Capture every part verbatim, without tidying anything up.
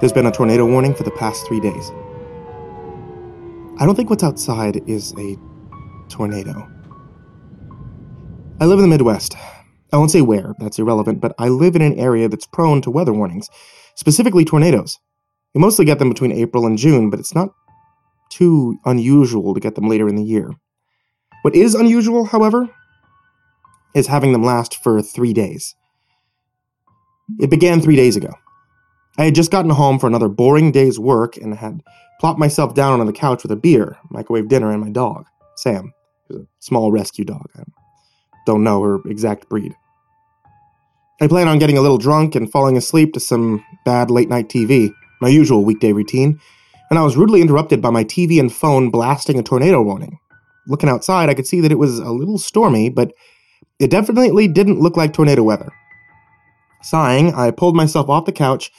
There's been a tornado warning for the past three days. I don't think what's outside is a tornado. I live in the Midwest. I won't say where, that's irrelevant, but I live in an area that's prone to weather warnings, specifically tornadoes. You mostly get them between April and June, but it's not too unusual to get them later in the year. What is unusual, however, is having them last for three days. It began three days ago. I had just gotten home for another boring day's work and had plopped myself down on the couch with a beer, microwave dinner, and my dog, Sam, who's a small rescue dog. I don't know her exact breed. I plan on getting a little drunk and falling asleep to some bad late-night T V, my usual weekday routine, and I was rudely interrupted by my T V and phone blasting a tornado warning. Looking outside, I could see that it was a little stormy, but it definitely didn't look like tornado weather. Sighing, I pulled myself off the couch,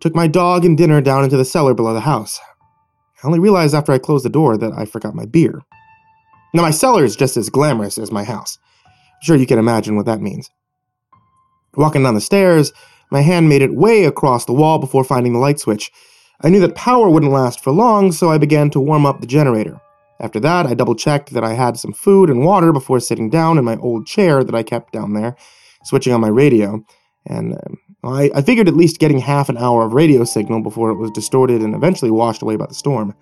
took my dog and dinner down into the cellar below the house. I only realized after I closed the door that I forgot my beer. Now, my cellar is just as glamorous as my house. I'm sure you can imagine what that means. Walking down the stairs, my hand made it way across the wall before finding the light switch. I knew that power wouldn't last for long, so I began to warm up the generator. After that, I double-checked that I had some food and water before sitting down in my old chair that I kept down there, switching on my radio, and um, I, I figured at least getting half an hour of radio signal before it was distorted and eventually washed away by the storm.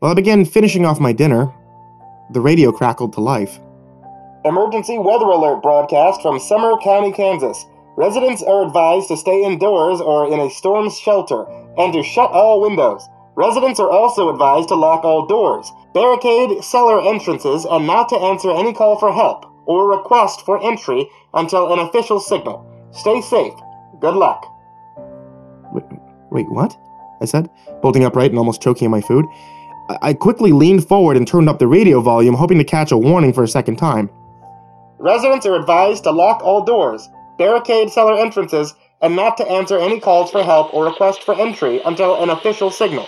While I began finishing off my dinner, the radio crackled to life. Emergency weather alert broadcast from Summer County, Kansas. Residents are advised to stay indoors or in a storm shelter and to shut all windows. Residents are also advised to lock all doors, barricade cellar entrances, and not to answer any call for help or request for entry until an official signal. Stay safe. Good luck. Wait, wait, what? I said, bolting upright and almost choking on my food. I, I quickly leaned forward and turned up the radio volume, hoping to catch a warning for a second time. Residents are advised to lock all doors, barricade cellar entrances, and not to answer any calls for help or request for entry until an official signal.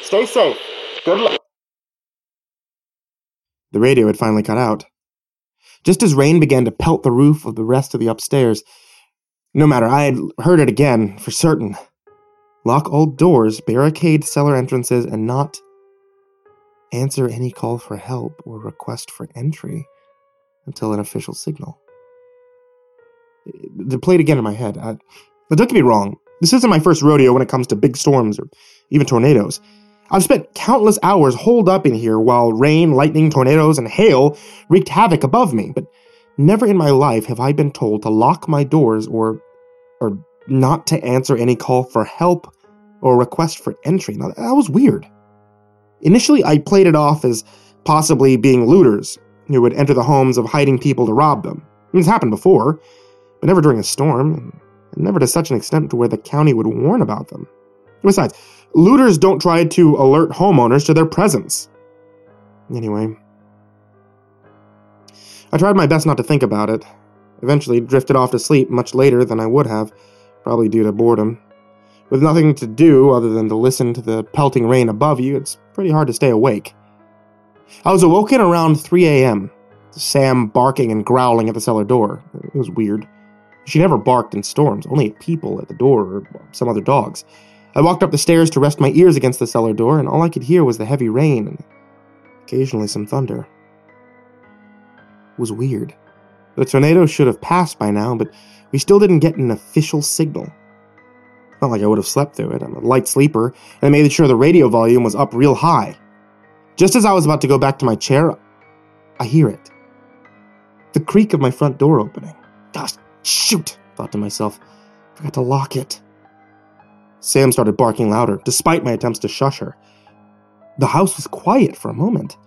Stay safe. Good luck. The radio had finally cut out. Just as rain began to pelt the roof of the rest of the upstairs, no matter, I had heard it again, for certain. Lock all doors, barricade cellar entrances, and not answer any call for help or request for entry until an official signal. It played again in my head. I, don't get me wrong, this isn't my first rodeo when it comes to big storms or even tornadoes. I've spent countless hours holed up in here while rain, lightning, tornadoes, and hail wreaked havoc above me, but never in my life have I been told to lock my doors or or not to answer any call for help or request for entry. Now, that was weird. Initially, I played it off as possibly being looters who would enter the homes of hiding people to rob them. I mean, it's happened before, but never during a storm, and never to such an extent to where the county would warn about them. Besides, looters don't try to alert homeowners to their presence. Anyway, I tried my best not to think about it, eventually drifted off to sleep much later than I would have, probably due to boredom. With nothing to do other than to listen to the pelting rain above you, it's pretty hard to stay awake. I was awoken around three a.m., Sam barking and growling at the cellar door. It was weird. She never barked in storms, only at people at the door or some other dogs. I walked up the stairs to rest my ears against the cellar door, and all I could hear was the heavy rain and occasionally some thunder. It was weird. The tornado should have passed by now, but we still didn't get an official signal. Not like I would have slept through it. I'm a light sleeper, and I made sure the radio volume was up real high. Just as I was about to go back to my chair, I hear it. The creak of my front door opening. Gosh, shoot, thought to myself. I forgot to lock it. Sam started barking louder, despite my attempts to shush her. The house was quiet for a moment.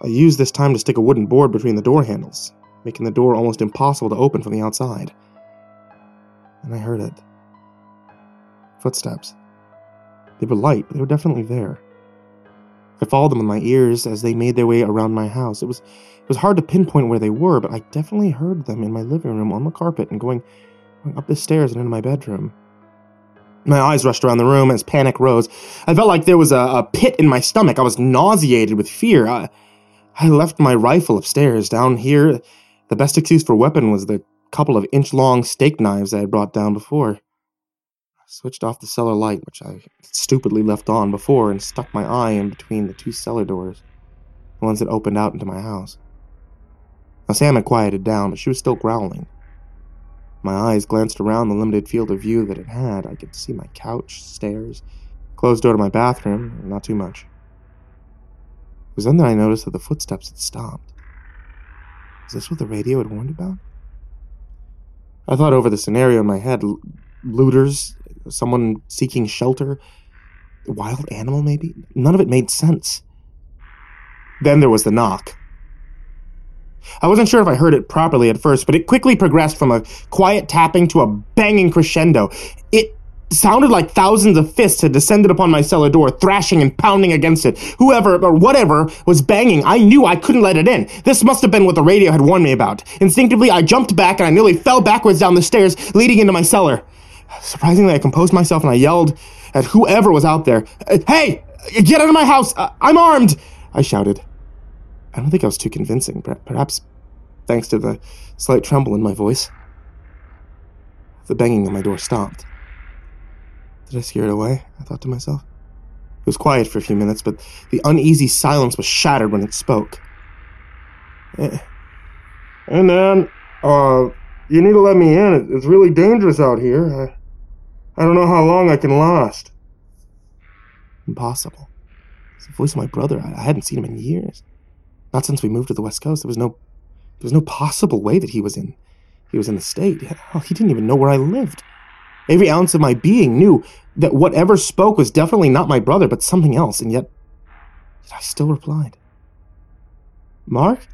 I used this time to stick a wooden board between the door handles, making the door almost impossible to open from the outside. And I heard it. Footsteps. They were light, but they were definitely there. I followed them with my ears as they made their way around my house. It was it was hard to pinpoint where they were, but I definitely heard them in my living room, on the carpet, and going, going up the stairs and into my bedroom. My eyes rushed around the room as panic rose. I felt like there was a, a pit in my stomach. I was nauseated with fear. I, I left my rifle upstairs. Down here, the best excuse for weapon was the couple of inch-long steak knives I had brought down before. I switched off the cellar light, which I stupidly left on before, and stuck my eye in between the two cellar doors, the ones that opened out into my house. Now, Sam had quieted down, but she was still growling. My eyes glanced around the limited field of view that it had. I could see my couch, stairs, closed door to my bathroom, and not too much. It was then that I noticed that the footsteps had stopped. Is this what the radio had warned about? I thought over the scenario in my head. L- looters, someone seeking shelter, a wild animal maybe? None of it made sense. Then there was the knock. I wasn't sure if I heard it properly at first, but it quickly progressed from a quiet tapping to a banging crescendo. It sounded like thousands of fists had descended upon my cellar door, thrashing and pounding against it. Whoever or whatever was banging, I knew I couldn't let it in. This must have been what the radio had warned me about. Instinctively, I jumped back and I nearly fell backwards down the stairs leading into my cellar. Surprisingly, I composed myself and I yelled at whoever was out there. "Hey, get out of my house! I'm armed!" I shouted. I don't think I was too convincing, perhaps thanks to the slight tremble in my voice. The banging on my door stopped. Did I scare it away? I thought to myself. It was quiet for a few minutes, but the uneasy silence was shattered when it spoke. "Hey, hey man, uh, you need to let me in. It's really dangerous out here. I, I don't know how long I can last." Impossible. It's the voice of my brother. I, I hadn't seen him in years. Not since we moved to the West Coast. There was no there was no possible way that he was in. He was in the state. Hell, he didn't even know where I lived. Every ounce of my being knew that whatever spoke was definitely not my brother, but something else, and yet, yet I still replied. "Mark?"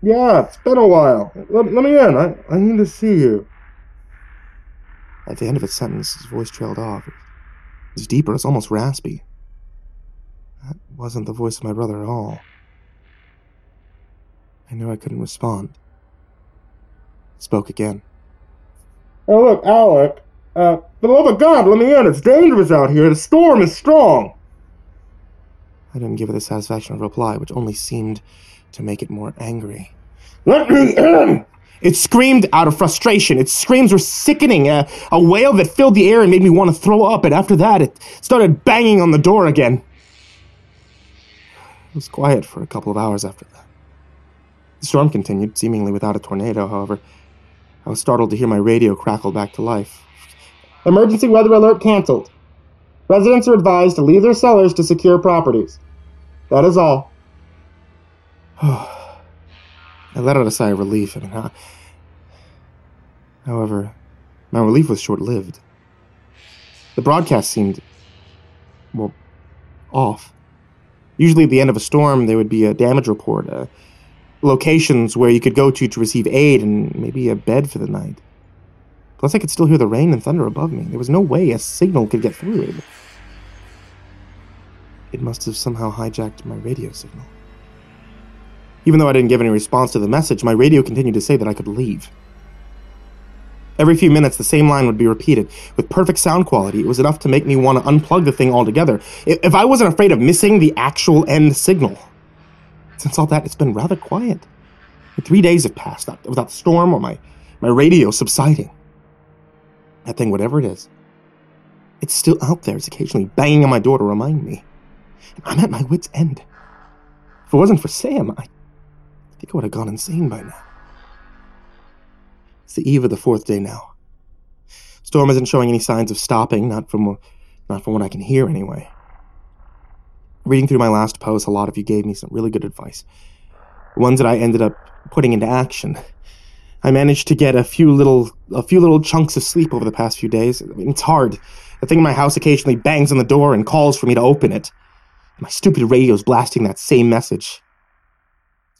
"Yeah, it's been a while. Let, let me in. I, I need to see you." At the end of his sentence, his voice trailed off. It was deeper. It was almost raspy. That wasn't the voice of my brother at all. I knew I couldn't respond. Spoke again. "Oh, look, Alec. Uh, for the love of God, let me in. It's dangerous out here. The storm is strong." I didn't give it the satisfaction of reply, which only seemed to make it more angry. "Let me in!" It screamed out of frustration. Its screams were sickening, a, a wail that filled the air and made me want to throw up, and after that, it started banging on the door again. It was quiet for a couple of hours after that. The storm continued, seemingly without a tornado, however. I was startled to hear my radio crackle back to life. "Emergency weather alert canceled. Residents are advised to leave their cellars to secure properties. That is all." I let out a sigh of relief. I mean, I... However, my relief was short-lived. The broadcast seemed, well, off. Usually at the end of a storm, there would be a damage report, a... locations where you could go to to receive aid and maybe a bed for the night. Plus, I could still hear the rain and thunder above me. There was no way a signal could get through it. It must have somehow hijacked my radio signal. Even though I didn't give any response to the message, my radio continued to say that I could leave. Every few minutes, the same line would be repeated. With perfect sound quality, it was enough to make me want to unplug the thing altogether, if I wasn't afraid of missing the actual end signal. Since all that, it's been rather quiet. Three days have passed without the storm or my, my radio subsiding. That thing, whatever it is, it's still out there. It's occasionally banging on my door to remind me. I'm at my wit's end. If it wasn't for Sam, I think I would have gone insane by now. It's the eve of the fourth day now. Storm isn't showing any signs of stopping, not from, not from what I can hear anyway. Reading through my last post, a lot of you gave me some really good advice. Ones that I ended up putting into action. I managed to get a few little a few little chunks of sleep over the past few days. I mean, it's hard. The thing in my house occasionally bangs on the door and calls for me to open it. My stupid radio's blasting that same message.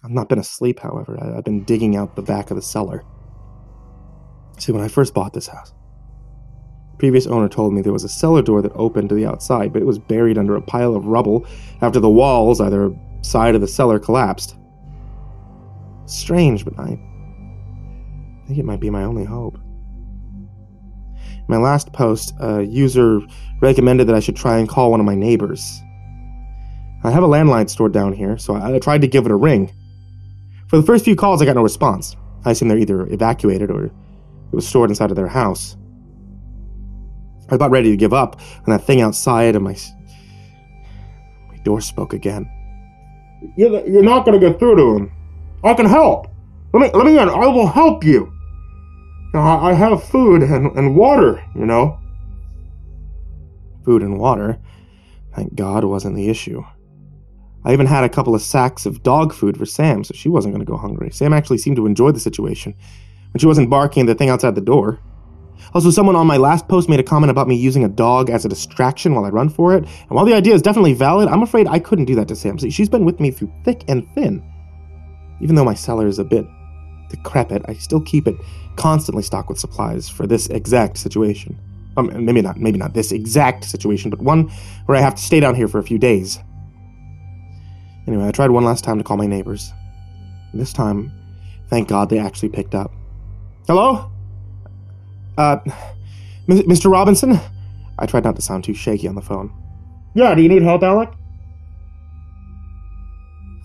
I've not been asleep, however. I, I've been digging out the back of the cellar. See, when I first bought this house, the previous owner told me there was a cellar door that opened to the outside, but it was buried under a pile of rubble after the walls either side of the cellar collapsed. Strange, but I think it might be my only hope. In my last post, a user recommended that I should try and call one of my neighbors. I have a landline store down here, so I tried to give it a ring. For the first few calls, I got no response. I assume they're either evacuated or it was stored inside of their house. I was about ready to give up on that thing outside, and my, my door spoke again. You're, you're not going to get through to him. I can help. Let me let me in. I will help you. I, I have food and, and water, you know. Food and water, thank God, wasn't the issue. I even had a couple of sacks of dog food for Sam, so she wasn't going to go hungry. Sam actually seemed to enjoy the situation, when she wasn't barking at the thing outside the door. Also, someone on my last post made a comment about me using a dog as a distraction while I run for it, and while the idea is definitely valid, I'm afraid I couldn't do that to Sam. She's been with me through thick and thin. Even though my cellar is a bit decrepit, I still keep it constantly stocked with supplies for this exact situation. Um, maybe not, maybe not this exact situation, but one where I have to stay down here for a few days. Anyway, I tried one last time to call my neighbors. This time, thank God, they actually picked up. Hello? Uh, Mister Robinson? I tried not to sound too shaky on the phone. Yeah, do you need help, Alec?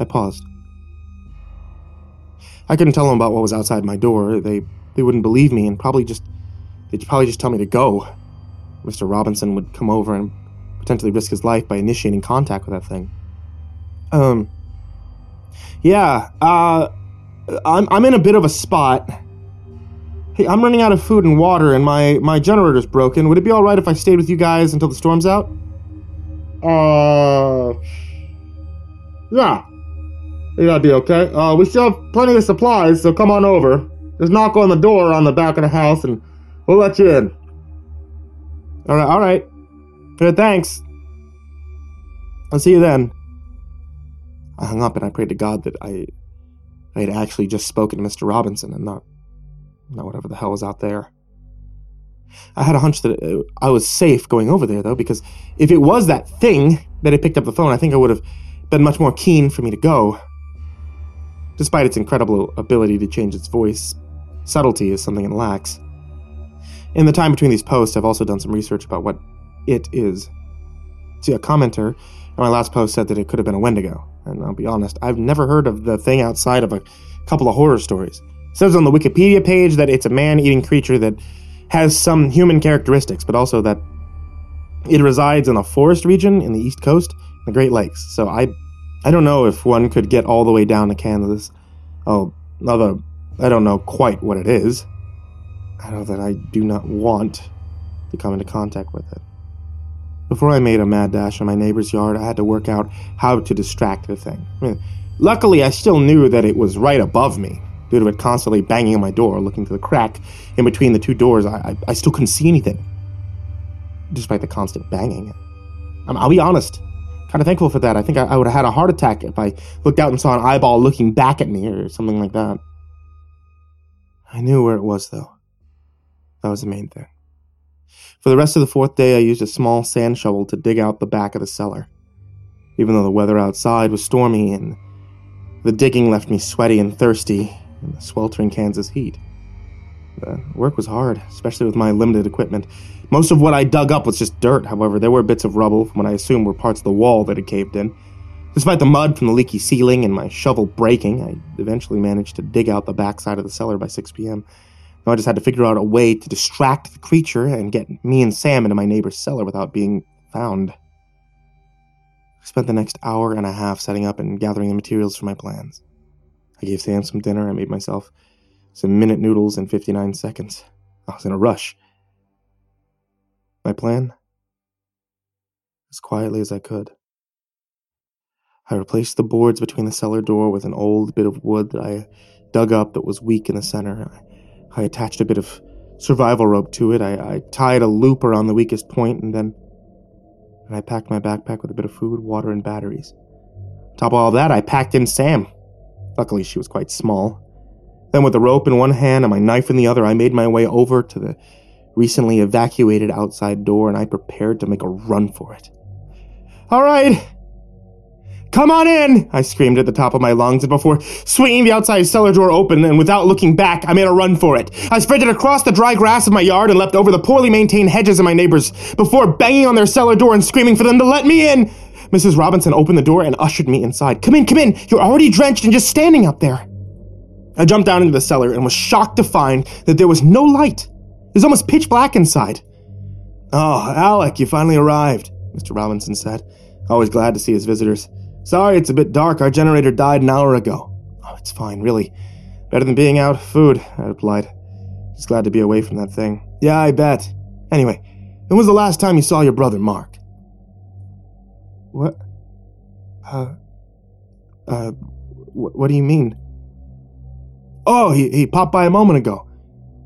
I paused. I couldn't tell them about what was outside my door. They they wouldn't believe me and probably just... They'd probably just tell me to go. Mister Robinson would come over and potentially risk his life by initiating contact with that thing. Um, yeah, uh, I'm, I'm in a bit of a spot. Hey, I'm running out of food and water and my, my generator's broken. Would it be alright if I stayed with you guys until the storm's out? Uh, yeah. That'd be okay. Uh, we still have plenty of supplies, so come on over. Just knock on the door on the back of the house and we'll let you in. Alright, alright. Good, thanks. I'll see you then. I hung up and I prayed to God that I, I had actually just spoken to Mister Robinson and not, not whatever the hell was out there. I had a hunch that it, I was safe going over there, though, because if it was that thing that had picked up the phone, I think it would have been much more keen for me to go. Despite its incredible ability to change its voice, subtlety is something it lacks. In the time between these posts, I've also done some research about what it is. See, a commenter on my last post said that it could have been a wendigo. And I'll be honest, I've never heard of the thing outside of a couple of horror stories. It says on the Wikipedia page that it's a man-eating creature that has some human characteristics, but also that it resides in a forest region in the East Coast and the Great Lakes. So I I don't know if one could get all the way down to Kansas. Oh, although I don't know quite what it is. I know that I do not want to come into contact with it. Before I made a mad dash on my neighbor's yard, I had to work out how to distract the thing. I mean, luckily, I still knew that it was right above me. Due to it constantly banging on my door, looking through the crack in between the two doors, I, I, I still couldn't see anything. Despite the constant banging. I mean, I'll be honest, kind of thankful for that. I think I, I would have had a heart attack if I looked out and saw an eyeball looking back at me or something like that. I knew where it was, though. That was the main thing. For the rest of the fourth day, I used a small sand shovel to dig out the back of the cellar. Even though the weather outside was stormy and the digging left me sweaty and thirsty in the sweltering Kansas heat. The work was hard, especially with my limited equipment. Most of what I dug up was just dirt, however, there were bits of rubble from what I assume were parts of the wall that had caved in. Despite the mud from the leaky ceiling and my shovel breaking, I eventually managed to dig out the backside of the cellar by six p.m., I just had to figure out a way to distract the creature and get me and Sam into my neighbor's cellar without being found. I spent the next hour and a half setting up and gathering the materials for my plans. I gave Sam some dinner. I made myself some minute noodles in fifty-nine seconds. I was in a rush. My plan? As quietly as I could. I replaced the boards between the cellar door with an old bit of wood that I dug up that was weak in the center. I I attached a bit of survival rope to it. I, I tied a loop around the weakest point, and then and I packed my backpack with a bit of food, water, and batteries. On top of all that, I packed in Sam. Luckily, she was quite small. Then with the rope in one hand and my knife in the other, I made my way over to the recently evacuated outside door, and I prepared to make a run for it. All right! Come on in! I screamed at the top of my lungs, and before swinging the outside cellar door open and without looking back, I made a run for it. I sprinted across the dry grass of my yard and leapt over the poorly maintained hedges of my neighbors before banging on their cellar door and screaming for them to let me in. Missus Robinson opened the door and ushered me inside. Come in, come in! You're already drenched and just standing up there. I jumped down into the cellar and was shocked to find that there was no light. It was almost pitch black inside. Oh, Alec, you finally arrived, Mister Robinson said, always glad to see his visitors. Sorry it's a bit dark, our generator died an hour ago. Oh, it's fine, really. Better than being out of food, I replied. Just glad to be away from that thing. Yeah, I bet. Anyway, when was the last time you saw your brother, Mark? What? Uh, uh, wh- what do you mean? Oh, he, he popped by a moment ago.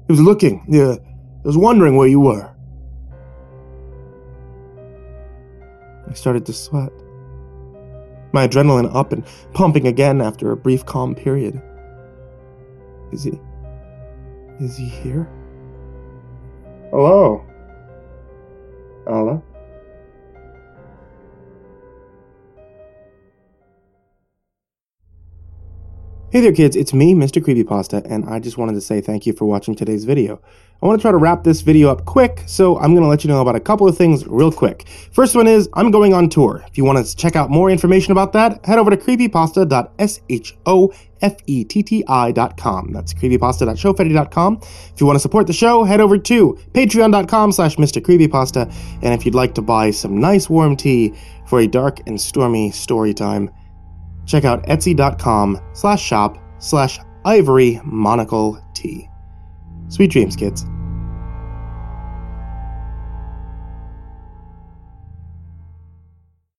He was looking, uh, he was wondering where you were. I started to sweat, my adrenaline up and pumping again after a brief calm period. Is he... is he here? Hello? Alec? Hey there kids, it's me, Mister Creepypasta, and I just wanted to say thank you for watching today's video. I want to try to wrap this video up quick, so I'm going to let you know about a couple of things real quick. First one is, I'm going on tour. If you want to check out more information about that, head over to creepypasta dot show fetti dot com. That's creepypasta dot show fetti dot com. If you want to support the show, head over to patreon dot com slash Mister Creepypasta, and if you'd like to buy some nice warm tea for a dark and stormy story time, check out etsy dot com slash shop slash ivory monocle tea. Sweet dreams, kids.